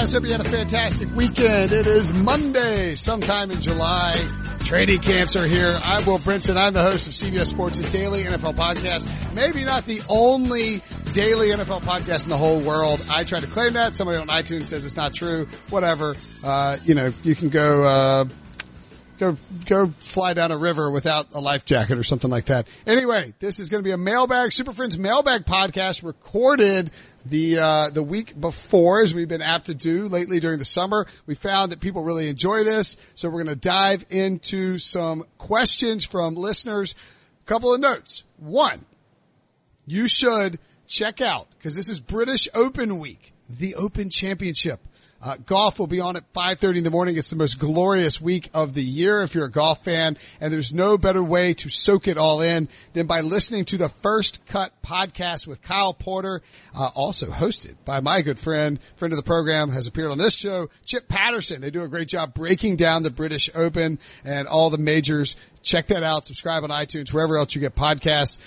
guys. Hope you had a fantastic weekend. It is Monday, sometime in July. Training camps are here. I'm Will Brinson. I'm the host of CBS Sports' Daily NFL Podcast. Maybe not the only daily NFL podcast in the whole world. I try to claim that. Somebody on iTunes says it's not true. Whatever. You know, you can go... Go fly down a river without a life jacket or something like that. Anyway, this is going to be a mailbag, Super Friends mailbag podcast recorded the week before, as we've been apt to do lately during the summer. We found that people really enjoy this. So we're going to dive into some questions from listeners. A couple of notes. One, you should check out, because this is British Open week, the Open Championship. Golf will be on at 5:30 in the morning. It's the most glorious week of the year if you're a golf fan, and there's no better way to soak it all in than by listening to the First Cut podcast with Kyle Porter, also hosted by my good friend of the program, has appeared on this show, Chip Patterson. They do a great job breaking down the British Open and all the majors. Check that out. Subscribe on iTunes, wherever else you get podcasts.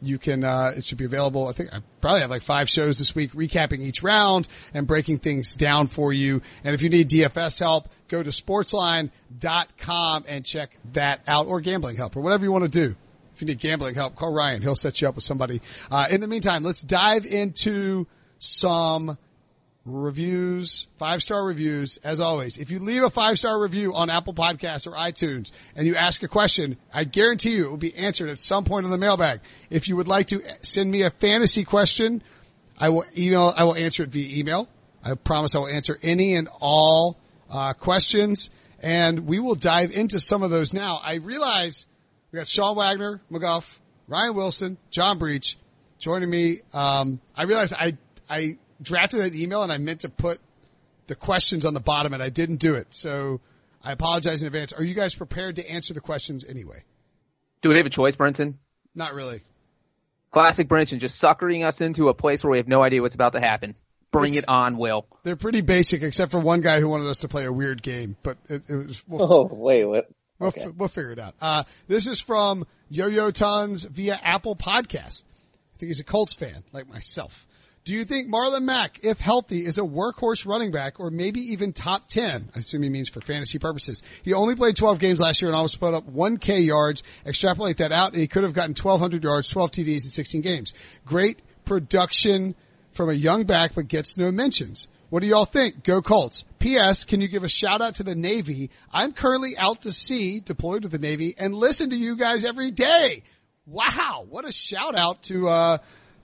You can, it should be available. I think I probably have like 5 shows this week recapping each round and breaking things down for you. And if you need DFS help, go to sportsline.com and check that out, or gambling help, or whatever you want to do. If you need gambling help, call Ryan. He'll set you up with somebody. In the meantime, let's dive into some reviews, 5-star reviews. As always, if you leave a 5-star review on Apple Podcasts or iTunes and you ask a question, I guarantee you it will be answered at some point in the mailbag. If you would like to send me a fantasy question, I will answer it via email. I promise I will answer any and all questions, and we will dive into some of those now. I realize we got Sean Wagner-McGough, Ryan Wilson, John Breech joining me. I realize I drafted an email and I meant to put the questions on the bottom and I didn't do it. So I apologize in advance. Are you guys prepared to answer the questions anyway? Do we have a choice, Brinson? Not really. Classic Brinson, just suckering us into a place where we have no idea what's about to happen. Bring it on, Will. They're pretty basic, except for one guy who wanted us to play a weird game, but it was... What? Okay. We'll figure it out. This is from Yo-Yo Tons via Apple Podcast. I think he's a Colts fan, like myself. Do you think Marlon Mack, if healthy, is a workhorse running back or maybe even top 10? I assume he means for fantasy purposes. He only played 12 games last year and almost put up 1K yards. Extrapolate that out, and he could have gotten 1,200 yards, 12 TDs in 16 games. Great production from a young back, but gets no mentions. What do y'all think? Go Colts. P.S. Can you give a shout-out to the Navy? I'm currently out to sea, deployed with the Navy, and listen to you guys every day. Wow, what a shout-out to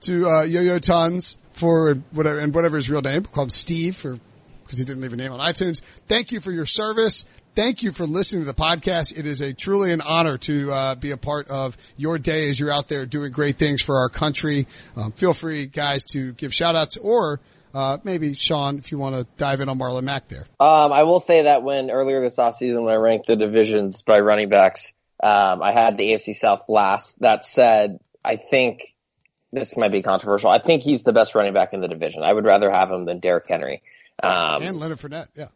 Yo-Yo Tons for whatever, and whatever his real name, called Steve, for, because he didn't leave a name on iTunes. Thank you for your service. Thank you for listening to the podcast. It is truly an honor to be a part of your day as you're out there doing great things for our country. Feel free, guys, to give shout outs, or maybe Sean, if you want to dive in on Marlon Mack there. I will say that earlier this offseason, when I ranked the divisions by running backs, I had the AFC South last. That said, I think this might be controversial. I think he's the best running back in the division. I would rather have him than Derrick Henry. And Leonard Fournette, yeah.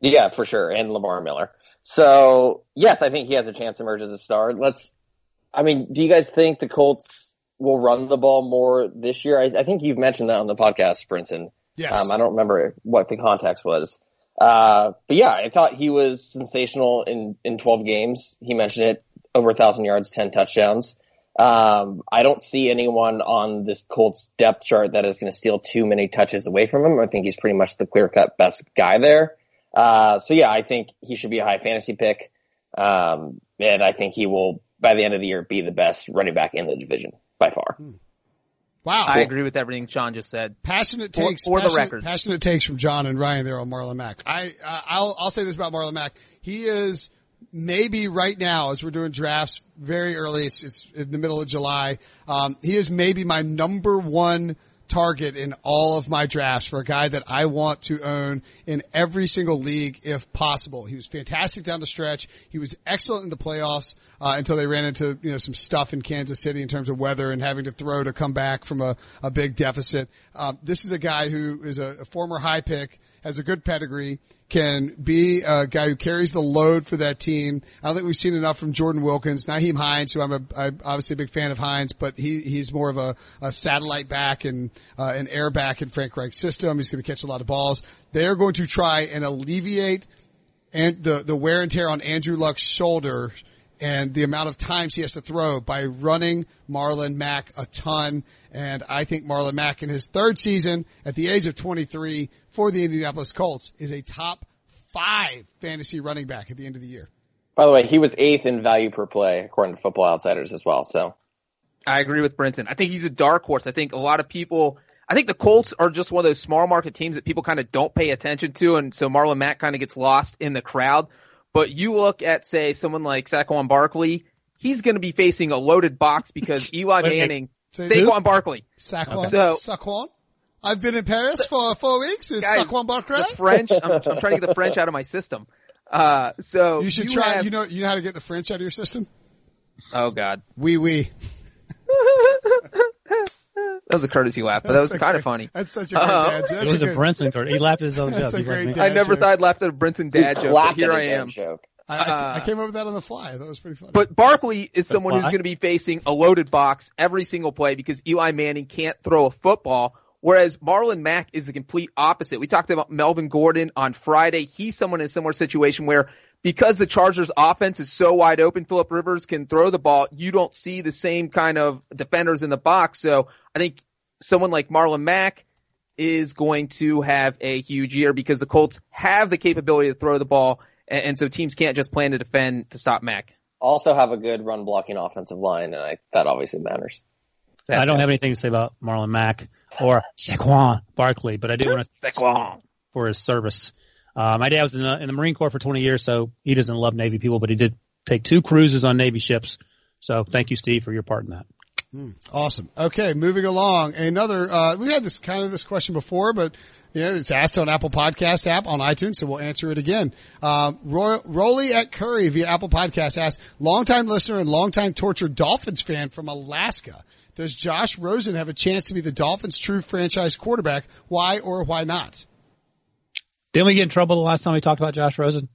Yeah, for sure. And Lamar Miller. So, yes, I think he has a chance to emerge as a star. Do you guys think the Colts will run the ball more this year? I think you've mentioned that on the podcast, Brinson. Yes. I don't remember what the context was. But yeah, I thought he was sensational in 12 games. He mentioned it, over 1,000 yards, 10 touchdowns. I don't see anyone on this Colts depth chart that is going to steal too many touches away from him. I think he's pretty much the clear-cut best guy there. So yeah, I think he should be a high fantasy pick. And I think he will, by the end of the year, be the best running back in the division by far. Wow. I agree with everything John just said. Passionate takes for the record. Passionate takes from John and Ryan there on Marlon Mack. I'll say this about Marlon Mack. He is, maybe right now, as we're doing drafts very early, it's in the middle of July, he is maybe my number one target in all of my drafts for a guy that I want to own in every single league if possible. He was fantastic down the stretch. He was excellent in the playoffs until they ran into some stuff in Kansas City in terms of weather and having to throw to come back from a big deficit. This is a guy who is a former high pick, has a good pedigree, can be a guy who carries the load for that team. I don't think we've seen enough from Jordan Wilkins. Naheem Hines, who I'm obviously a big fan of Hines, but he's more of a satellite back and an air back in Frank Reich's system. He's going to catch a lot of balls. They are going to try and alleviate and the wear and tear on Andrew Luck's shoulder and the amount of times he has to throw by running Marlon Mack a ton. And I think Marlon Mack in his third season at the age of 23 for the Indianapolis Colts is a top 5 fantasy running back at the end of the year. By the way, he was 8th in value per play according to Football Outsiders as well. So I agree with Brinson. I think he's a dark horse. I think a lot of people, I think the Colts are just one of those small market teams that people kind of don't pay attention to. And so Marlon Mack kind of gets lost in the crowd. But you look at, say, someone like Saquon Barkley, he's going to be facing a loaded box because Eli Manning, Saquon Barkley. Saquon? I've been in Paris for 4 weeks. Is Saquon Barkley? French. I'm trying to get the French out of my system. So you should try. You know how to get the French out of your system? Oh God. Oui. That was a courtesy laugh, but that was kind of funny. That's such a great dad joke. It was a Brinson courtesy. He laughed at his own joke. I never thought I'd laugh at a Brinson dad joke, but here I am. I came up with that on the fly. That was pretty funny. But Barkley is someone who's going to be facing a loaded box every single play because Eli Manning can't throw a football, whereas Marlon Mack is the complete opposite. We talked about Melvin Gordon on Friday. He's someone in a similar situation where because the Chargers offense is so wide open, Phillip Rivers can throw the ball. You don't see the same kind of defenders in the box. So I think someone like Marlon Mack is going to have a huge year because the Colts have the capability to throw the ball. And so teams can't just plan to defend to stop Mack. Also have a good run blocking offensive line. And that obviously matters. That's I don't have anything to say about Marlon Mack or Saquon Barkley, but I do want to Saquon for his service. My dad was in the Marine Corps for 20 years, so he doesn't love Navy people, but he did take 2 cruises on Navy ships. So thank you, Steve, for your part in that. Awesome. Okay, moving along. Another, we had this question before, but it's asked on Apple Podcast app on iTunes, so we'll answer it again. Rolly at Curry via Apple Podcast asks, longtime listener and longtime tortured Dolphins fan from Alaska. Does Josh Rosen have a chance to be the Dolphins' true franchise quarterback? Why or why not? Didn't we get in trouble the last time we talked about Josh Rosen?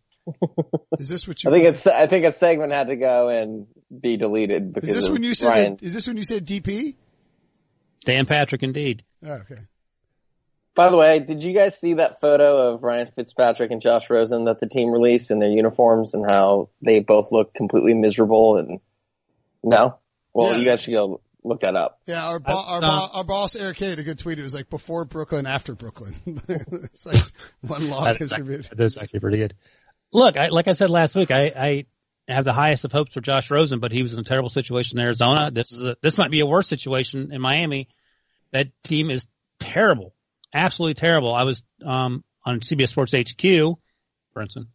Is this what you? I think a segment had to go and be deleted because is this when you said DP? Dan Patrick, indeed. Oh, okay. By the way, did you guys see that photo of Ryan Fitzpatrick and Josh Rosen that the team released in their uniforms and how they both look completely miserable? And no, well, you guys should go look that up. Yeah, our boss Eric K had a good tweet. It was like before Brooklyn, after Brooklyn. It's like one long history. That's actually pretty good. Look, like I said last week, I have the highest of hopes for Josh Rosen, but he was in a terrible situation in Arizona. This might be a worse situation in Miami. That team is terrible, absolutely terrible. I was on CBS Sports HQ, Brinson.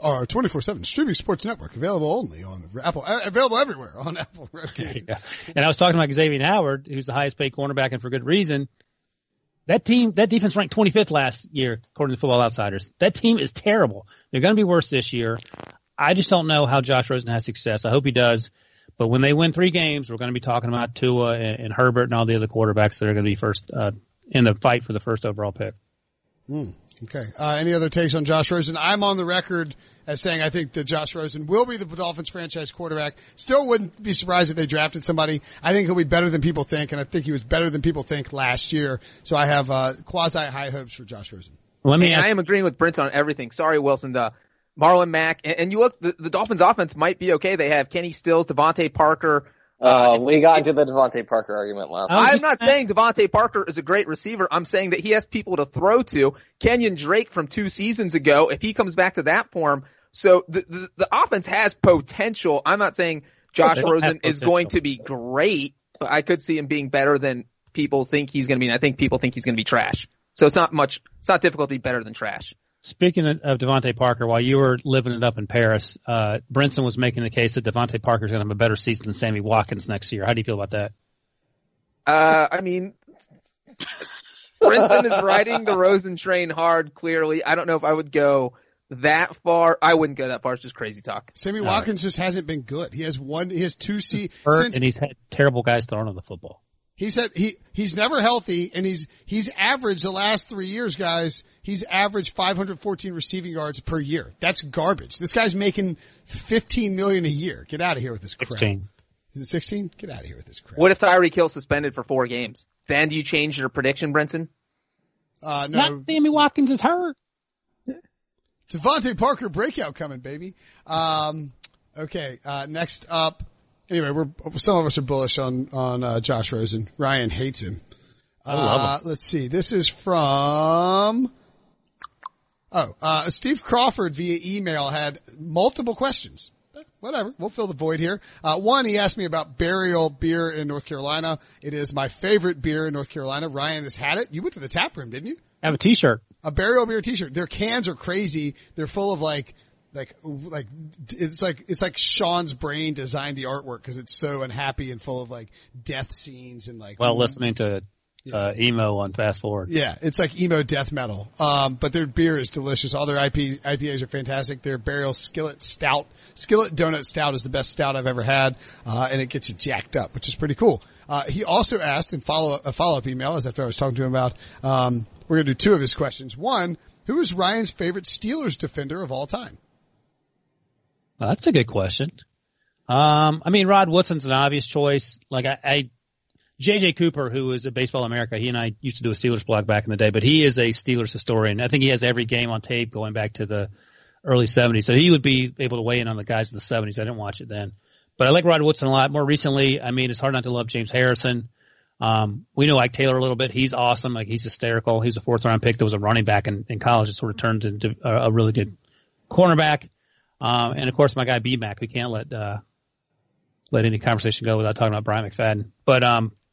Our 24/7 streaming sports network, available only on Apple, available everywhere on Apple. Okay. Yeah. And I was talking about Xavier Howard, who's the highest paid cornerback, and for good reason. That defense ranked 25th last year, according to Football Outsiders. That team is terrible. They're going to be worse this year. I just don't know how Josh Rosen has success. I hope he does. But when they win 3 games, we're going to be talking about Tua and Herbert and all the other quarterbacks that are going to be first in the fight for the first overall pick. Okay. Any other takes on Josh Rosen? I'm on the record as saying I think that Josh Rosen will be the Dolphins franchise quarterback. Still wouldn't be surprised if they drafted somebody. I think he'll be better than people think, and I think he was better than people think last year. So I have quasi-high hopes for Josh Rosen. I am agreeing with Brinson on everything. Sorry, Wilson. Marlon Mack. And you look, the Dolphins' offense might be okay. They have Kenny Stills, Devontae Parker. We got into the Devontae Parker argument last time. I'm not saying Devontae Parker is a great receiver. I'm saying that he has people to throw to. Kenyon Drake from 2 seasons ago, if he comes back to that form. So the offense has potential. I'm not saying Josh Rosen is going to be great, but I could see him being better than people think he's going to be. And I think people think he's going to be trash. So it's not difficult to be better than trash. Speaking of Devontae Parker, while you were living it up in Paris, Brinson was making the case that Devontae Parker is going to have a better season than Sammy Watkins next year. How do you feel about that? Brinson is riding the Rosen train hard, clearly. I don't know if I would go that far. I wouldn't go that far. It's just crazy talk. Sammy Watkins just hasn't been good. He has 2 seasons. And he's had terrible guys throwing on the football. He said he's never healthy, and he's averaged the last 3 years, guys. He's averaged 514 receiving yards per year. That's garbage. This guy's making $15 million a year. Get out of here with this crap. 16. Is it 16? Get out of here with this crap. What if Tyreek Hill suspended for 4 games? Then do you change your prediction, Brinson? No. Not Sammy Watkins is hurt. Devontae Parker breakout coming, baby. Okay. Next up. Anyway, some of us are bullish on Josh Rosen. Ryan hates him. I love him. Let's see. This is from Steve Crawford via email had multiple questions. Whatever. We'll fill the void here. One, he asked me about Burial Beer in North Carolina. It is my favorite beer in North Carolina. Ryan has had it. You went to the tap room, didn't you? I have a t-shirt. A Burial Beer t-shirt. Their cans are crazy. They're full of like it's like Sean's brain designed the artwork because it's so unhappy and full of like death scenes and like. Well, listening to emo on Fast Forward. Yeah, it's like emo death metal. But their beer is delicious. All their IPAs are fantastic. Their Burial Skillet Donut Stout is the best stout I've ever had, and it gets you jacked up, which is pretty cool. He also asked in follow up email, as after I was talking to him about. We're gonna do 2 of his questions. One, who is Ryan's favorite Steelers defender of all time? Well, that's a good question. I mean, Rod Woodson's an obvious choice. Like JJ Cooper, who is at Baseball America, he and I used to do a Steelers blog back in the day, but he is a Steelers historian. I think he has every game on tape going back to the early 70s. So he would be able to weigh in on the guys in the 70s. I didn't watch it then, but I like Rod Woodson a lot. More recently, I mean, it's hard not to love James Harrison. We know Ike Taylor a little bit. He's awesome. Like he's hysterical. He was a 4th round pick that was a running back in college. It sort of turned into a really good cornerback. And of course my guy B-Mac, we can't let any conversation go without talking about Brian McFadden. But,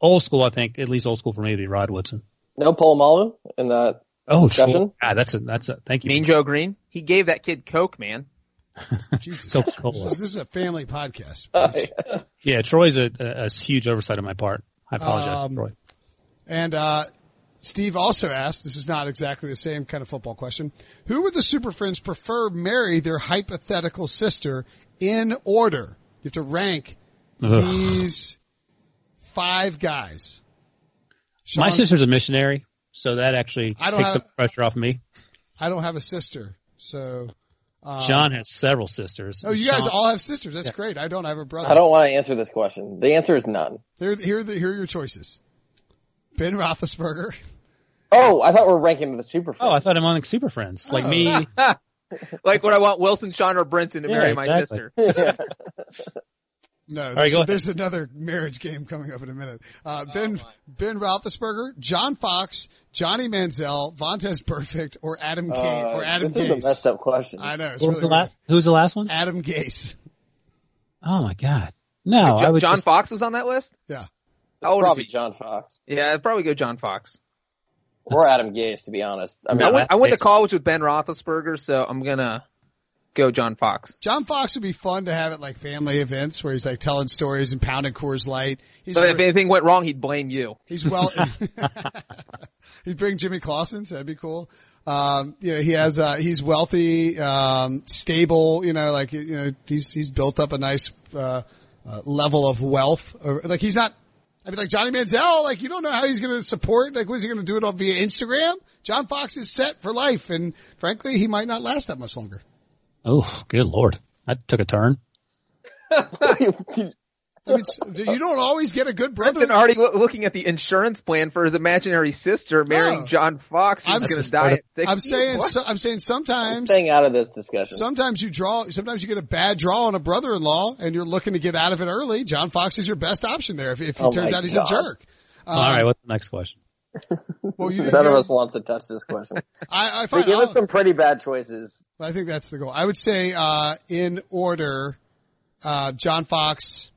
old school, I think, at least old school for me would be Rod Woodson. No Polamalu in that discussion. Sure. That's a thank you. Mean Joe Green. He gave that kid Coke, man. Jesus. Coca-Cola. This is a family podcast. Yeah. Troy's a huge oversight on my part. I apologize, Troy. And, Steve also asked, this is not exactly the same kind of football question, who would the Super Friends prefer marry their hypothetical sister in order? You have to rank these 5 guys. Sean, my sister's a missionary, so that actually takes some pressure off me. I don't have a sister, so... John has several sisters. Oh, you guys all have sisters. That's great. I don't have a brother. I don't want to answer this question. The answer is none. Here are your choices. Ben Roethlisberger. Oh, I thought we were ranking the Super Friends. Oh, I thought I'm on Super Friends. Like me. Like when I want Wilson, Sean, or Brinson to marry my sister. No, there's another marriage game coming up in a minute. Ben Roethlisberger, John Fox, Johnny Manziel, Vontaze Perfect, or Adam Gase. This is a messed up question. I know. Who's the last one? Adam Gase. Oh, my God. No. Wait, John Fox was on that list? Yeah. Probably John Fox. Yeah, I'd probably go John Fox. Or Adam Gase, to be honest. I mean, I went to college with Ben Roethlisberger, so I'm going to go John Fox. John Fox would be fun to have at, like, family events where he's, like, telling stories and pounding Coors Light. So if anything went wrong, he'd blame you. He'd bring Jimmy Clausen, so that'd be cool. He's wealthy, stable, he's built up a nice level of wealth. Like, he's not... I mean, like Johnny Manziel, like you don't know how he's going to support. Like, what is he going to do it all via Instagram? John Fox is set for life, and frankly, he might not last that much longer. Oh, good Lord. That took a turn. I mean, you don't always get a good brother. Benson already looking at the insurance plan for his imaginary sister marrying John Fox, who's going to die at 60. I'm saying sometimes. I'm staying out of this discussion. Sometimes you get a bad draw on a brother-in-law and you're looking to get out of it early. John Fox is your best option there if it turns out he's a jerk. All right, what's the next question? Well, none of us wants to touch this question. They give us some pretty bad choices. I think that's the goal. I would say, in order, John Fox,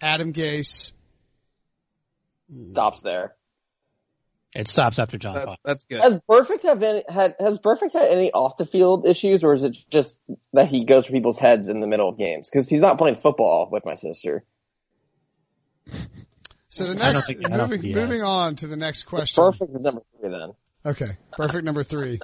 Adam Gase stops there. It stops after John Fox. That's good. Has Burfict had any off the field issues, or is it just that he goes for people's heads in the middle of games? Because he's not playing football with my sister. So the next moving on to the next question. Burfict is number 3 then. Okay, Burfict number 3.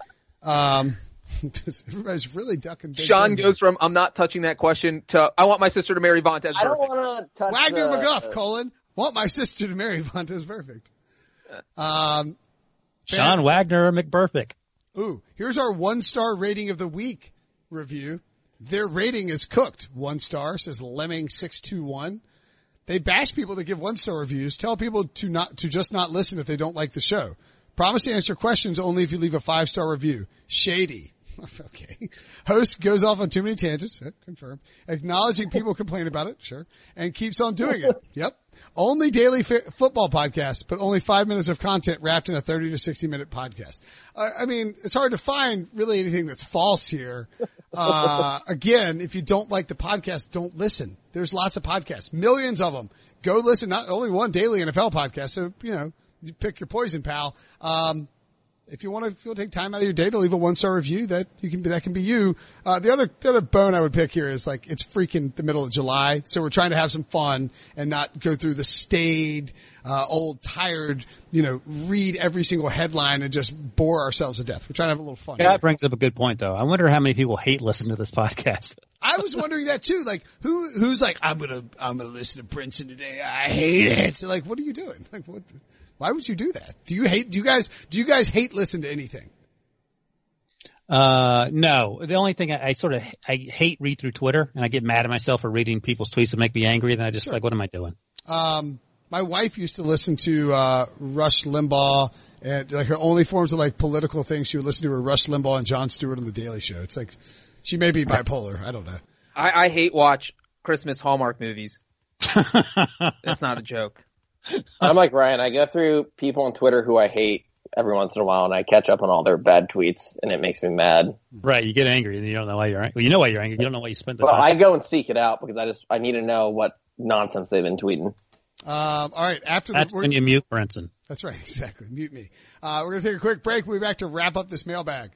Everybody's really ducking. Sean goes from "I'm not touching that question" to "I want my sister to marry Vontaze Perfect." I don't want to touch Wagner-McGough, want my sister to marry Vontaze Burfict. Sean Wagner or McBurfict. Ooh, here's our one-star rating of the week review. Their rating is cooked. One star, says Lemming621. They bash people that give one-star reviews, tell people to just not listen if they don't like the show. Promise to answer questions only if you leave a five-star review. Shady. Okay. Host goes off on too many tangents. Confirmed. Acknowledging people complain about it. Sure. And keeps on doing it. Yep. Only daily football podcast, but only 5 minutes of content wrapped in a 30 to 60 minute podcast. I mean, it's hard to find really anything that's false here. Again, if you don't like the podcast, don't listen. There's lots of podcasts, millions of them. Go listen. Not only one daily NFL podcast. So, you know, you pick your poison, pal. If you want to, if you'll take time out of your day to leave a one-star review, that can be you. The other bone I would pick here is, like, it's freaking the middle of July. So we're trying to have some fun and not go through the staid, old, tired, you know, read every single headline and just bore ourselves to death. We're trying to have a little fun. Yeah, that brings up a good point though. I wonder how many people hate listening to this podcast. I was wondering that too. Like, who's like, I'm going to listen to Brinson today. I hate it. So, like, what are you doing? Like, what? Why would you do that? Do you guys hate listen to anything? No. The only thing I hate read through Twitter, and I get mad at myself for reading people's tweets that make me angry, and I just like, what am I doing? My wife used to listen to, Rush Limbaugh, and like her only forms of like political things she would listen to were Rush Limbaugh and Jon Stewart on The Daily Show. It's like, she may be bipolar. I don't know. I hate watch Christmas Hallmark movies. It's not a joke. I'm like Ryan. I go through people on Twitter who I hate every once in a while, and I catch up on all their bad tweets, and it makes me mad. Right, you get angry, and you don't know why you're angry. Well, you know why you're angry. You don't know why you spent the time. I go and seek it out because I need to know what nonsense they've been tweeting. All right. That's when you mute Brinson. That's right. Exactly. Mute me. We're going to take a quick break. We'll be back to wrap up this mailbag.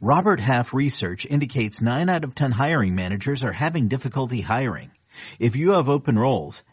Robert Half research indicates 9 out of 10 hiring managers are having difficulty hiring. If you have open roles,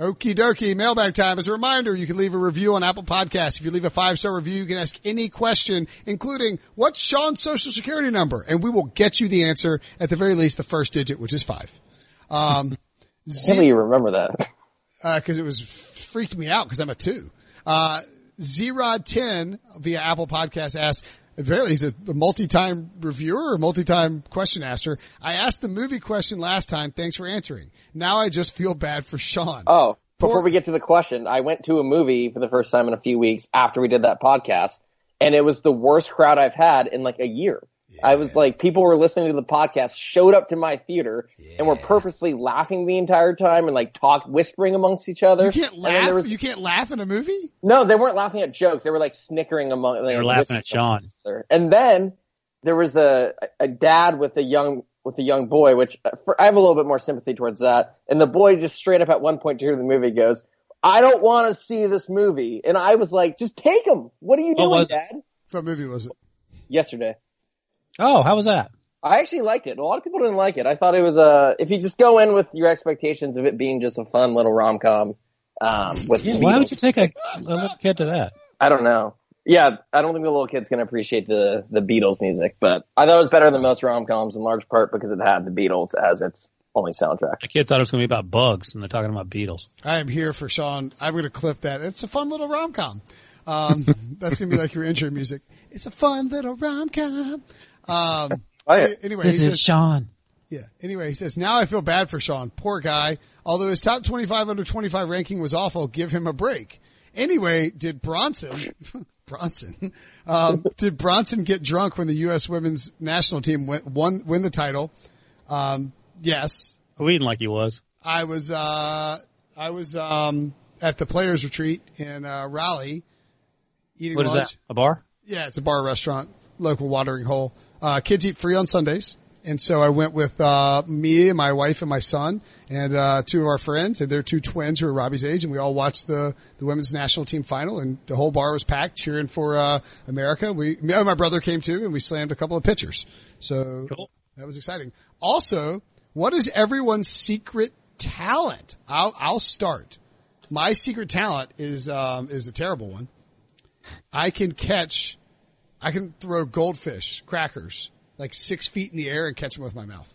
Okie dokie, mailbag time. As a reminder, you can leave a review on Apple Podcasts. If you leave a 5-star review, you can ask any question, including what's Sean's social security number? And we will get you the answer, at the very least, the first digit, which is 5. How do you remember that? Cause it was freaked me out because I'm a 2. Zerod10 via Apple Podcasts asks, apparently he's a multi-time reviewer or multi-time question asker. I asked the movie question last time. Thanks for answering. Now I just feel bad for Sean. Oh, before we get to the question, I went to a movie for the first time in a few weeks after we did that podcast, and it was the worst crowd I've had in like a year. Yeah. I was like, people were listening to the podcast, showed up to my theater, and were purposely laughing the entire time and like whispering amongst each other. You can't laugh. You can't laugh in a movie? No, they weren't laughing at jokes. They were like snickering among. They were laughing at Sean. And then there was a dad with a young boy, which I have a little bit more sympathy towards that. And the boy just straight up at one point during the movie goes, "I don't want to see this movie." And I was like, "Just take him. What are you doing, Dad?" What movie was it? Yesterday. Oh, how was that? I actually liked it. A lot of people didn't like it. I thought it was if you just go in with your expectations of it being just a fun little rom-com. Why would you take a little kid to that? I don't know. Yeah, I don't think the little kid's going to appreciate the Beatles music, but I thought it was better than most rom-coms in large part because it had the Beatles as its only soundtrack. The kid thought it was going to be about bugs, and they're talking about Beatles. I am here for Sean. I'm going to clip that. It's a fun little rom-com. That's going to be like your intro music. It's a fun little rom-com. Anyway, this is Sean. Yeah. Anyway, he says, now I feel bad for Sean. Poor guy. Although his top 25 under 25 ranking was awful. Give him a break. Anyway, did Bronson get drunk when the U.S. women's national team won the title? Yes. We didn't like he was. I was at the players retreat in, Raleigh eating lunch. What is that? A bar? Yeah. It's a bar restaurant. Local watering hole. Kids eat free on Sundays. And so I went with me and my wife and my son and two of our friends, and their two twins who are Robbie's age, and we all watched the women's national team final, and the whole bar was packed cheering for America. Me and my brother came too, and we slammed a couple of pitchers. So cool. That was exciting. Also, what is everyone's secret talent? I'll start. My secret talent is a terrible one. I can throw goldfish crackers like 6 feet in the air and catch them with my mouth.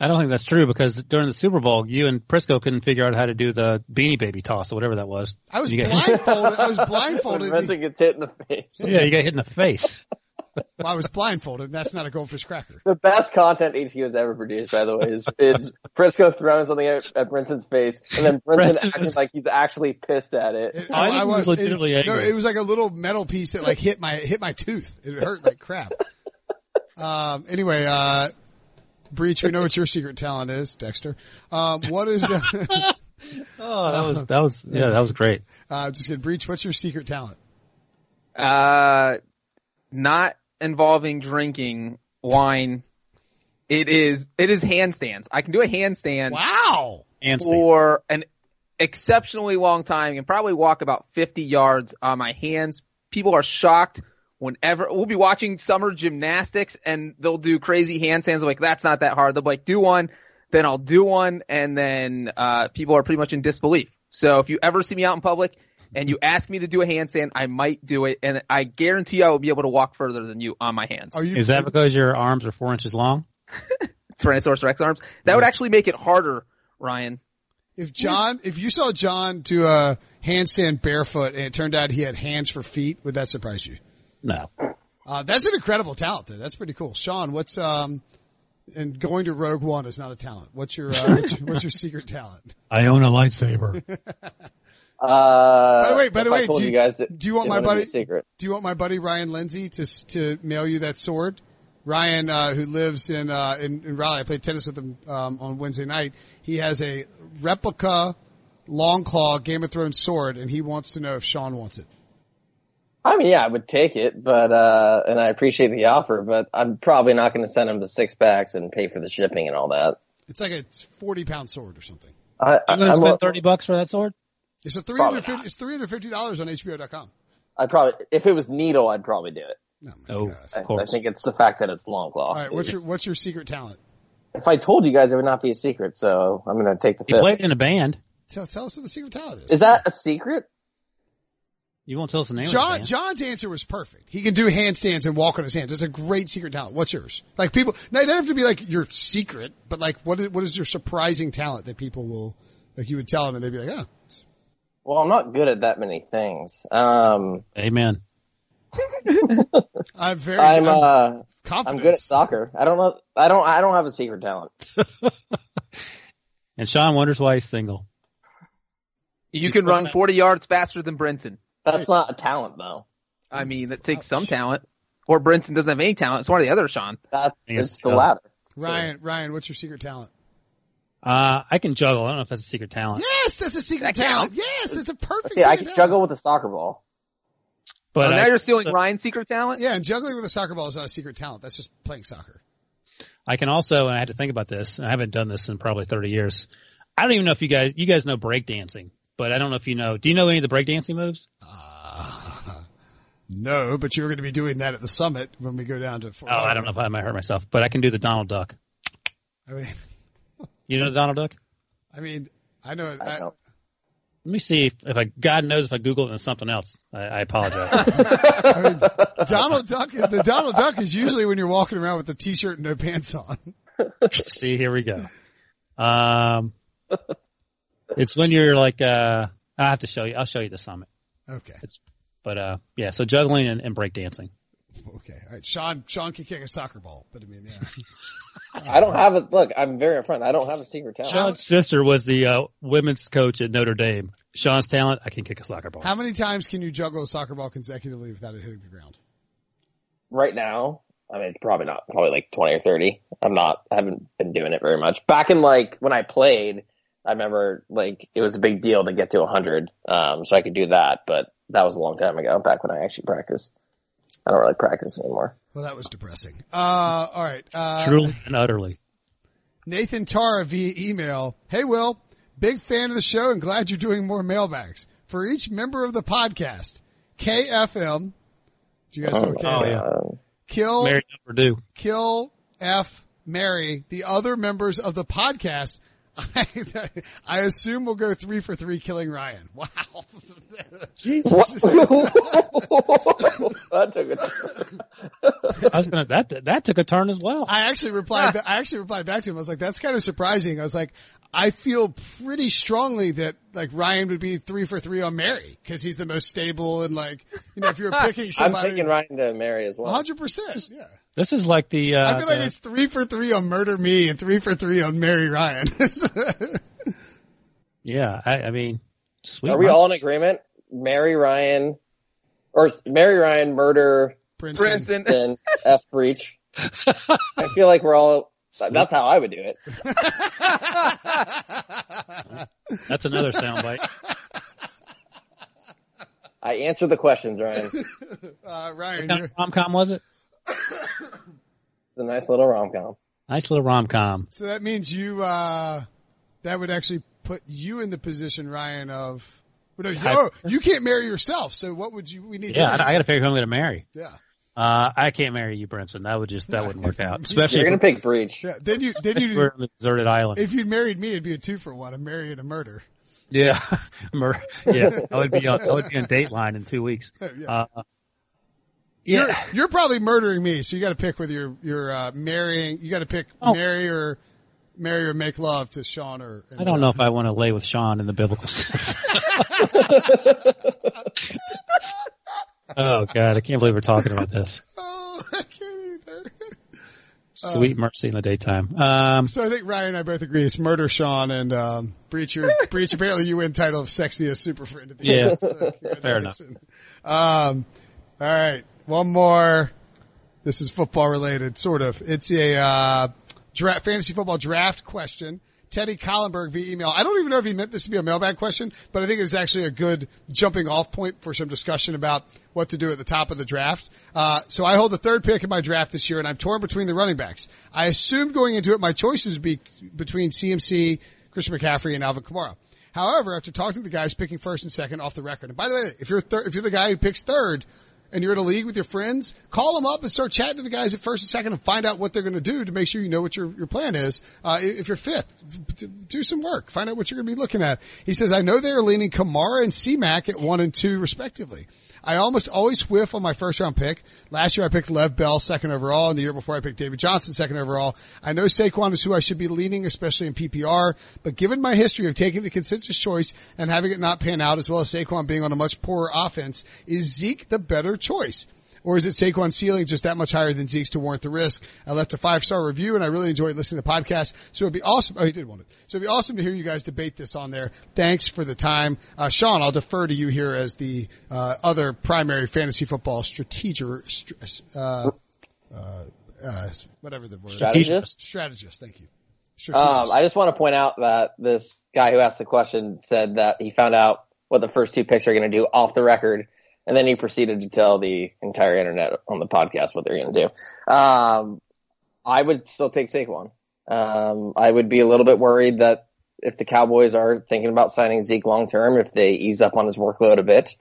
I don't think that's true, because during the Super Bowl, you and Prisco couldn't figure out how to do the Beanie Baby toss or whatever that was. I was blindfolded. Nothing gets hit in the face. Yeah, you got hit in the face. Well, I was blindfolded. That's not a goldfish cracker. The best content HQ has ever produced, by the way, is Prisco throwing something at Brinson's face, and then Brinson acting like he's actually pissed at it. I was legitimately angry. No, it was like a little metal piece that like hit my tooth. It hurt like crap. Anyway, Breech, we know what your secret talent is, Dexter. What is? Oh, that was great. Just kidding, Breech. What's your secret talent? Not involving drinking wine. It is handstands. I can do a handstand. Wow. For an exceptionally long time and probably walk about 50 yards on my hands. People are shocked whenever we'll be watching summer gymnastics and they'll do crazy handstands. I'm like, that's not that hard. They'll be like, do one. Then I'll do one. And then, people are pretty much in disbelief. So if you ever see me out in public, and you ask me to do a handstand, I might do it, and I guarantee I will be able to walk further than you on my hands. Is that because your arms are 4 inches long? Tyrannosaurus Rex arms. That would actually make it harder, Ryan. If you saw John do a handstand barefoot and it turned out he had hands for feet, would that surprise you? No. That's an incredible talent, though. That's pretty cool. Sean, and going to Rogue One is not a talent. What's your what's your secret talent? I own a lightsaber. By the way, do you want my buddy Ryan Lindsay to mail you that sword? Ryan, who lives in Raleigh, I played tennis with him, on Wednesday night. He has a replica Long Claw Game of Thrones sword, and he wants to know if Sean wants it. I mean, yeah, I would take it, but, and I appreciate the offer, but I'm probably not going to send him the 6-packs and pay for the shipping and all that. It's like a 40-pound sword or something. I'm going to spend $30 for that sword? It's it's $350 on HBO.com. If it was needle, I'd probably do it. Oh, of course. I think it's the fact that it's Long Claw. All right, what's your secret talent? If I told you guys, it would not be a secret, so I'm going to take the fifth. You played in a band. Tell us what the secret talent is. Is that a secret? You won't tell us the name of the band. John's answer was perfect. He can do handstands and walk on his hands. It's a great secret talent. What's yours? Like people, now it doesn't have to be like your secret, but like what is your surprising talent that people will, like you would tell them and they'd be like, oh. Well, I'm not good at that many things. Amen. I'm confident. I'm good at soccer. I don't know. I don't have a secret talent. And Sean wonders why he's single. You can run 40 yards faster than Brinson. That's not a talent, though. I mean, it takes some talent. Or Brinson doesn't have any talent. It's one or the other, Sean. It's the latter. Ryan, what's your secret talent? I can juggle. I don't know if that's a secret talent. Yes, that's a secret talent. Yes, that's a perfect secret talent. Yeah, I can juggle with a soccer ball. But now you're stealing Ryan's secret talent? Yeah, and juggling with a soccer ball is not a secret talent. That's just playing soccer. I can also, and I had to think about this, and I haven't done this in probably 30 years. I don't even know if you guys know breakdancing, but I don't know if you know. Do you know any of the breakdancing moves? No, but you're going to be doing that at the summit when we go down to Fort Lauderdale. I don't know if I might hurt myself, but I can do the Donald Duck. I mean... You know Donald Duck? I mean, I know it. Let me see if God knows if I Google it and it's something else. I apologize. I mean, the Donald Duck is usually when you're walking around with a t-shirt and no pants on. See, here we go. It's when you're like, I have to show you. I'll show you the summit. Okay. So juggling and breakdancing. Okay. All right. Sean can kick a soccer ball, but I mean, yeah. I don't have it. Look, I'm very upfront. I don't have a secret talent. Sean's sister was the women's coach at Notre Dame. Sean's talent, I can kick a soccer ball. How many times can you juggle a soccer ball consecutively without it hitting the ground? Right now, I mean, probably not. Probably like 20 or 30. I haven't been doing it very much. Back in like when I played, I remember like it was a big deal to get to 100. So I could do that, but that was a long time ago back when I actually practiced. I don't really practice anymore. Well, that was depressing. All right. Truly and utterly. Nathan Tara via email. Hey, Will, big fan of the show and glad you're doing more mailbags for each member of the podcast. KFM. Do you guys know KFM? Oh, yeah. Kill, Mary, do. Kill, F, Mary, the other members of the podcast. I assume we'll go 3 for 3 killing Ryan. Wow. That took a turn as well. I actually replied back to him. I was like, that's kind of surprising. I was like, I feel pretty strongly that like Ryan would be 3 for 3 on Mary because he's the most stable and like, you know, if you're picking somebody. I'm picking Ryan to Mary as well. 100%. Yeah. This is like the, I feel like it's 3 for 3 on Murder Me and 3 for 3 on Mary Ryan. Yeah. I mean, sweet. Are we all in agreement? Mary Ryan, Murder Brinson, and F Breech. I feel like we're all, that's how I would do it. That's another soundbite. I answered the questions, Ryan. Ryan, what kind of rom-com was it? It's a nice little rom-com. So that means you, that would actually put you in the position, Ryan, of, you can't marry yourself. So what would you, we need? Yeah, I got to figure who I'm going to marry. Yeah. I can't marry you, Brinson. That wouldn't work out. Especially you're going to pick Breech. Yeah, then you we're on the deserted island. If you'd married me, it'd be a 2 for 1. A marry and a murder. Yeah. Yeah. I would be on Dateline in 2 weeks. Yeah. Yeah. You're probably murdering me. So you got to pick with your marrying. You got to pick marry or make love to Sean or. I don't know if I want to lay with Sean in the biblical sense. Oh, God, I can't believe we're talking about this. Oh, I can't either. Sweet mercy in the daytime. So I think Ryan and I both agree it's Murder Sean and Breech. Apparently you win title of Sexiest Super Friend of the Year. Yeah, so fair enough. All right, one more. This is football-related, sort of. It's a fantasy football draft question. Teddy Collenberg via email. I don't even know if he meant this to be a mailbag question, but I think it's actually a good jumping off point for some discussion about what to do at the top of the draft. So I hold the third pick in my draft this year, and I'm torn between the running backs. I assumed going into it my choices would be between CMC, Christian McCaffrey, and Alvin Kamara. However, after talking to the guys picking first and second off the record, and by the way, if you're the guy who picks third and you're in a league with your friends, call them up and start chatting to the guys at first and second and find out what they're going to do to make sure you know what your plan is. If you're fifth, do some work. Find out what you're going to be looking at. He says, I know they are leaning Kamara and C-Mac at 1 and 2, respectively. I almost always whiff on my first-round pick. Last year I picked Lev Bell second overall, and the year before I picked David Johnson second overall. I know Saquon is who I should be leaning, especially in PPR, but given my history of taking the consensus choice and having it not pan out, as well as Saquon being on a much poorer offense, is Zeke the better choice? Or is it Saquon's ceiling just that much higher than Zeke's to warrant the risk? I left a 5-star review, and I really enjoyed listening to the podcast. So it'd be awesome. Oh, he did want it. So it'd be awesome to hear you guys debate this on there. Thanks for the time. Sean, I'll defer to you here as the other primary fantasy football strategist. Strategist, thank you. I just want to point out that this guy who asked the question said that he found out what the first 2 picks are going to do off the record. And then he proceeded to tell the entire internet on the podcast what they're going to do. I would still take Saquon. I would be a little bit worried that if the Cowboys are thinking about signing Zeke long term, if they ease up on his workload a bit,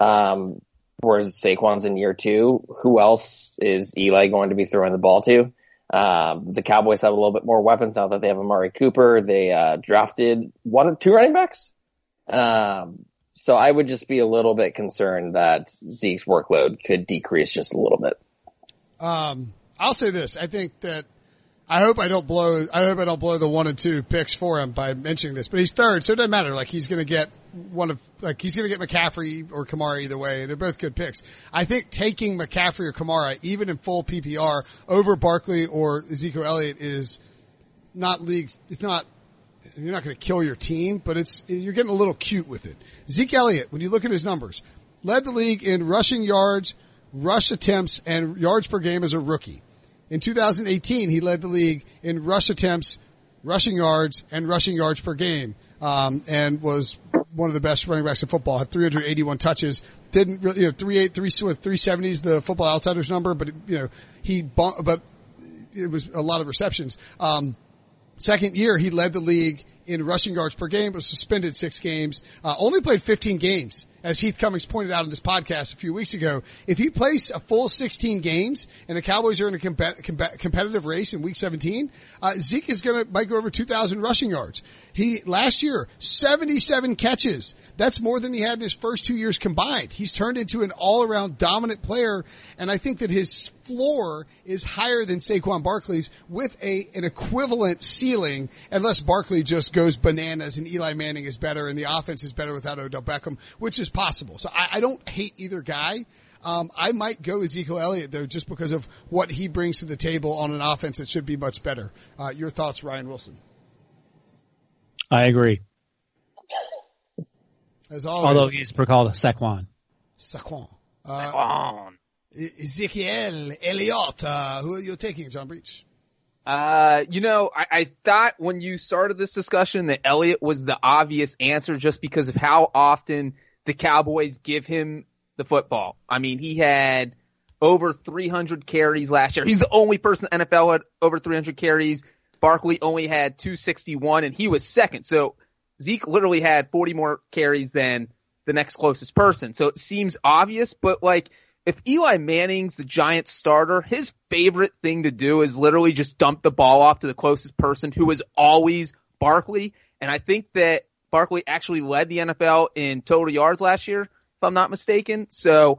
whereas Saquon's in year 2, who else is Eli going to be throwing the ball to? The Cowboys have a little bit more weapons now that they have Amari Cooper. They drafted 1 or 2 running backs. So I would just be a little bit concerned that Zeke's workload could decrease just a little bit. I'll say this. I think that I hope I don't blow the 1 and 2 picks for him by mentioning this, but he's third. So it doesn't matter. Like he's going to get McCaffrey or Kamara either way. They're both good picks. I think taking McCaffrey or Kamara, even in full PPR over Barkley or Ezekiel Elliott is not leagues. It's not. You're not going to kill your team, but you're getting a little cute with it. Zeke Elliott, when you look at his numbers, led the league in rushing yards, rush attempts, and yards per game as a rookie. In 2018, he led the league in rush attempts, rushing yards, and rushing yards per game, and was one of the best running backs in football, had 381 touches. Didn't really, 370s, the Football Outsiders number, but but it was a lot of receptions. Second year, he led the league in rushing yards per game, was suspended 6 games, only played 15 games. As Heath Cummings pointed out in this podcast a few weeks ago, if he plays a full 16 games and the Cowboys are in a competitive race in week 17, Zeke is might go over 2,000 rushing yards. He, last year, 77 catches. That's more than he had in his first 2 years combined. He's turned into an all-around dominant player, and I think that his floor is higher than Saquon Barkley's with an equivalent ceiling, unless Barkley just goes bananas and Eli Manning is better and the offense is better without Odell Beckham, which is possible. So I don't hate either guy. I might go Ezekiel Elliott, though, just because of what he brings to the table on an offense that should be much better. Your thoughts, Ryan Wilson? I agree. As always. Although he's called Saquon. Ezekiel Elliott. Who are you taking, John Breech? I thought when you started this discussion that Elliott was the obvious answer just because of how often the Cowboys give him the football. I mean, he had over 300 carries last year. He's the only person in the NFL had over 300 carries. Barkley only had 261, and he was second. So Zeke literally had 40 more carries than the next closest person. So it seems obvious, but if Eli Manning's the Giants starter, his favorite thing to do is literally just dump the ball off to the closest person, who is always Barkley. And I think that Barkley actually led the NFL in total yards last year, if I'm not mistaken. So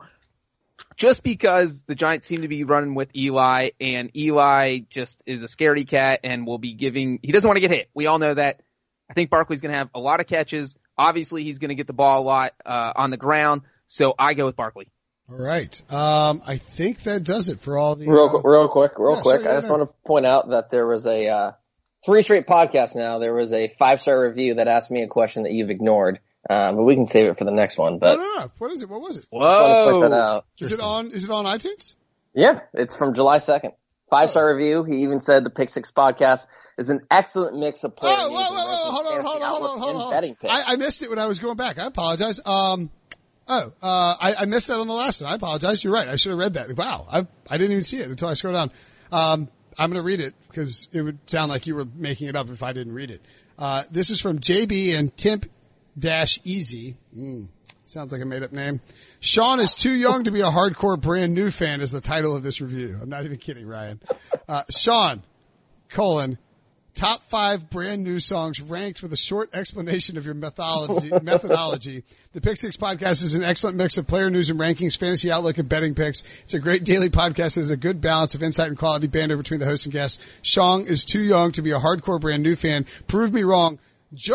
just because the Giants seem to be running with Eli, and Eli just is a scaredy cat and will be he doesn't want to get hit. We all know that. I think Barkley's going to have a lot of catches. Obviously, he's going to get the ball a lot on the ground. So I go with Barkley. All right. I think that does it for all the real quick. Sure, I just want to point out that there was a 3 straight podcasts now. There was a 5-star review that asked me a question that you've ignored, but we can save it for the next one. But no. What is it? What was it? Whoa! That out. Is it on iTunes? Yeah, it's from July 2nd. 5-star review. He even said the Pick Six podcast is an excellent mix of players. Oh, hold on. I missed it when I was going back. I apologize. I missed that on the last one. I apologize. You're right. I should have read that. Wow. I didn't even see it until I scrolled down. I'm going to read it because it would sound like you were making it up if I didn't read it. This is from JB and Timp-Easy. Sounds like a made up name. Sean is too young to be a hardcore Brand New fan is the title of this review. I'm not even kidding, Ryan. Sean, top 5 Brand New songs ranked with a short explanation of your methodology. The Pick Six podcast is an excellent mix of player news and rankings, fantasy outlook, and betting picks. It's a great daily podcast that has a good balance of insight and quality banter between the host and guests. Sean is too young to be a hardcore Brand New fan. Prove me wrong. Did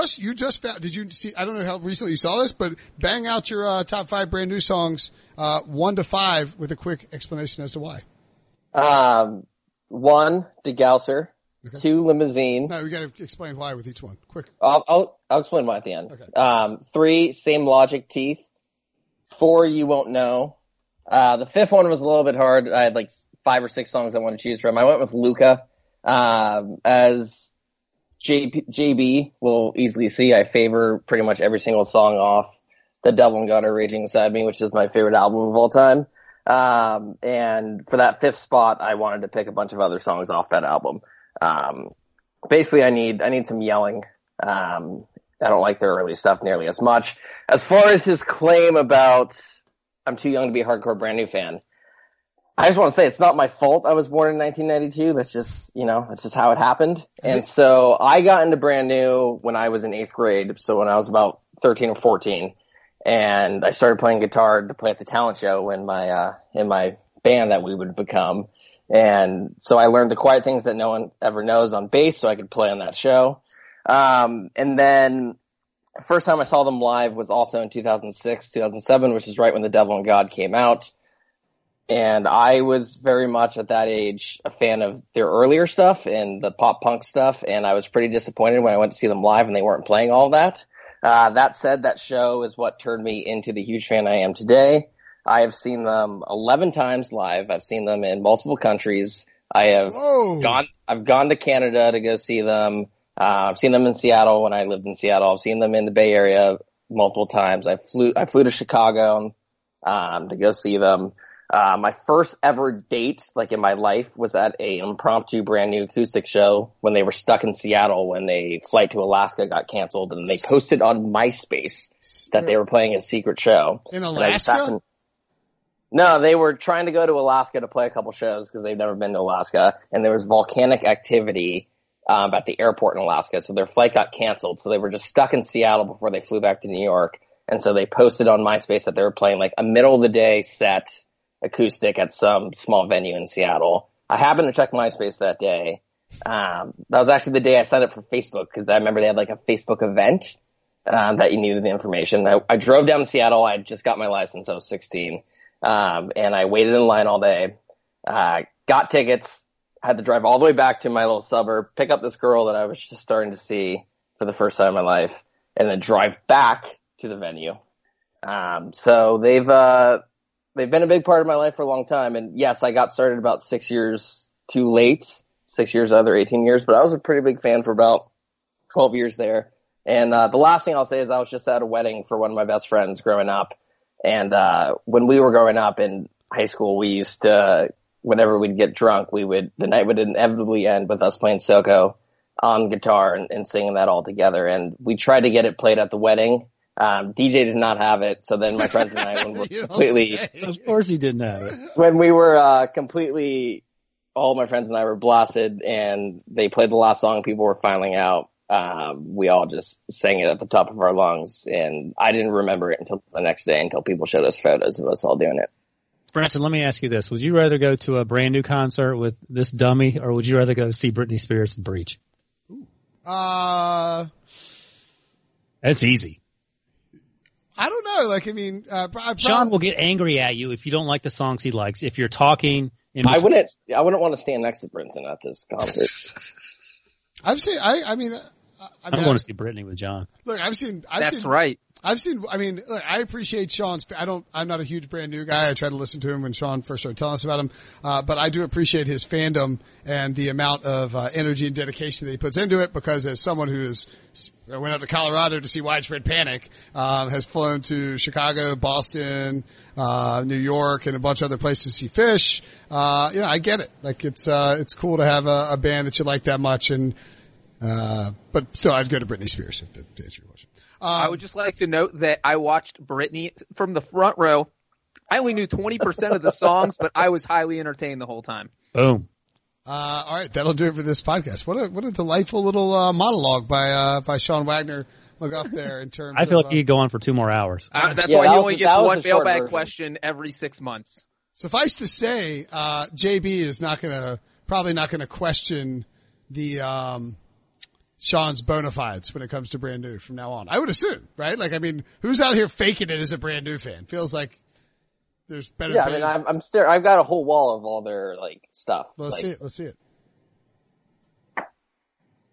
you see, I don't know how recently you saw this, but bang out your top 5 Brand New songs, 1 to 5 with a quick explanation as to why. 1, DeGauser. Okay. 2, Limousine. No, we gotta explain why with each one. Quick. I'll explain why at the end. Okay. 3, Same Logic, Teeth. 4, You Won't Know. The 5th one was a little bit hard. I had 5 or 6 songs I wanted to choose from. I went with Luca. As JB will easily see, I favor pretty much every single song off The Devil and God Are Raging Inside Me, which is my favorite album of all time. And for that 5th spot, I wanted to pick a bunch of other songs off that album. Basically I need some yelling. I don't like their early stuff nearly as much. As far as his claim about I'm too young to be a hardcore Brand New fan, I just want to say it's not my fault I was born in 1992. That's just, that's just how it happened. And so I got into Brand New when I was in 8th grade. So when I was about 13 or 14 and I started playing guitar to play at the talent show in my band that we would become. And so I learned the quiet things that no one ever knows on bass so I could play on that show. And then first time I saw them live was also in 2006, 2007, which is right when The Devil and God came out. And I was very much at that age a fan of their earlier stuff and the pop punk stuff. And I was pretty disappointed when I went to see them live and they weren't playing all that. That said, that show is what turned me into the huge fan I am today. I have seen them 11 times live. I've seen them in multiple countries. I've gone to Canada to go see them. I've seen them in Seattle when I lived in Seattle. I've seen them in the Bay Area multiple times. I flew to Chicago to go see them. My first ever date, like in my life, was at a impromptu Brand New acoustic show when they were stuck in Seattle when a flight to Alaska got canceled, and they posted on MySpace that they were playing a secret show in Alaska. No, they were trying to go to Alaska to play a couple shows because they've never been to Alaska, and there was volcanic activity at the airport in Alaska, so their flight got canceled. So they were just stuck in Seattle before they flew back to New York, and so they posted on MySpace that they were playing like a middle of the day set. Acoustic at some small venue in Seattle. I happened to check MySpace that day. That was actually the day I signed up for Facebook because I remember they had like a Facebook event that you needed the information. I drove down to Seattle. I just got my license. I was 16. And I waited in line all day, got tickets, had to drive all the way back to my little suburb, pick up this girl that I was just starting to see for the first time in my life, and then drive back to the venue. So they've been a big part of my life for a long time. And yes, I got started about 6 years too late, 6 years, other 18 years, but I was a pretty big fan for about 12 years there. And the last thing I'll say is I was just at a wedding for one of my best friends growing up. And when we were growing up in high school, we used to, whenever we'd get drunk, the night would inevitably end with us playing Soko on guitar and singing that all together. And we tried to get it played at the wedding. DJ did not have it, so then my friends and I were completely... Of course he didn't have it. When we were all my friends and I were blasted, and they played the last song, people were filing out. We all just sang it at the top of our lungs, and I didn't remember it until the next day, until people showed us photos of us all doing it. Branson, let me ask you this. Would you rather go to a Brand New concert with this dummy, or would you rather go see Britney Spears and Breach? That's easy. I don't know. Sean will get angry at you if you don't like the songs he likes. If you're talking, I wouldn't want to stand next to Brinson at this concert. I've seen. I want to see Britney with John. Look, I appreciate Sean's. I'm not a huge Brand New guy. I try to listen to him when Sean first started telling us about him. But I do appreciate his fandom and the amount of energy and dedication that he puts into it. Because as someone I went out to Colorado to see Widespread Panic, has flown to Chicago, Boston, New York, and a bunch of other places to see Fish. I get it. Like it's cool to have a band that you like that much. And but still, I'd go to Britney Spears if the answer was. I would just like to note that I watched Britney from the front row. I only knew 20% of the songs, but I was highly entertained the whole time. Boom. All right, that'll do it for this podcast. What a delightful little monologue by Sean Wagner-McGough there. In terms, I feel like he'd go on for 2 more hours. That's why he only gets one mailbag question every 6 months. Suffice to say, JB is probably not gonna question the Sean's bona fides when it comes to Brand New from now on. I would assume, right? Who's out here faking it as a Brand New fan? Feels like there's better. Yeah, bands. I'm staring. I've got a whole wall of all their stuff. Let's see it.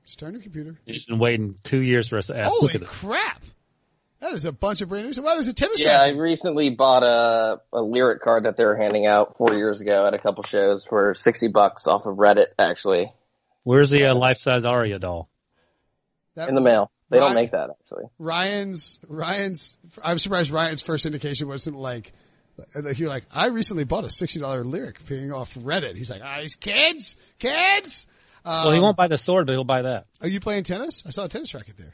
Just turn your computer. You've been waiting 2 years for us to ask. Holy crap! That is a bunch of Brand New. Wow, there's a tennis. Yeah, record. I recently bought a lyric card that they were handing out 4 years ago at a couple shows for $60 off of Reddit. Actually, where's the life-size Aria doll? In the mail. They don't make that, actually. I'm surprised Ryan's first indication wasn't like, I recently bought a $60 lyric paying off Reddit. He's like, these kids. Well, he won't buy the sword, but he'll buy that. Are you playing tennis? I saw a tennis racket there.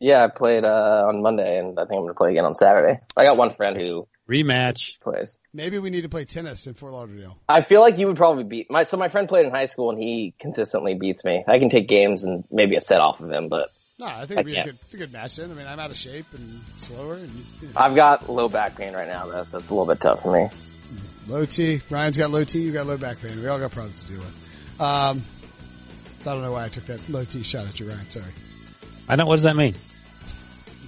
Yeah, I played, on Monday, and I think I'm going to play again on Saturday. I got one friend who rematch plays. Maybe we need to play tennis in Fort Lauderdale. I feel like you would probably beat my friend played in high school, and he consistently beats me. I can take games and maybe a set off of him, but no, I think it'd be a good match then. I'm out of shape and slower. I've got low back pain right now, though, so it's a little bit tough for me. Low T. Ryan's got low T. You got low back pain. We all got problems to deal with. I don't know why I took that low T shot at you, Ryan. Sorry. I know. What does that mean?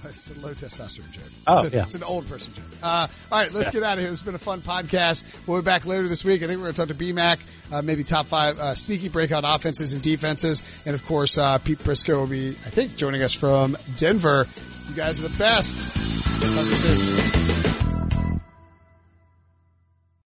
It's a low testosterone joke. It's an old person joke. All right, let's get out of here. It's been a fun podcast. We'll be back later this week. I think we're going to talk to BMAC, maybe top 5 sneaky breakout offenses and defenses. And, of course, Pete Briscoe will be, I think, joining us from Denver. You guys are the best.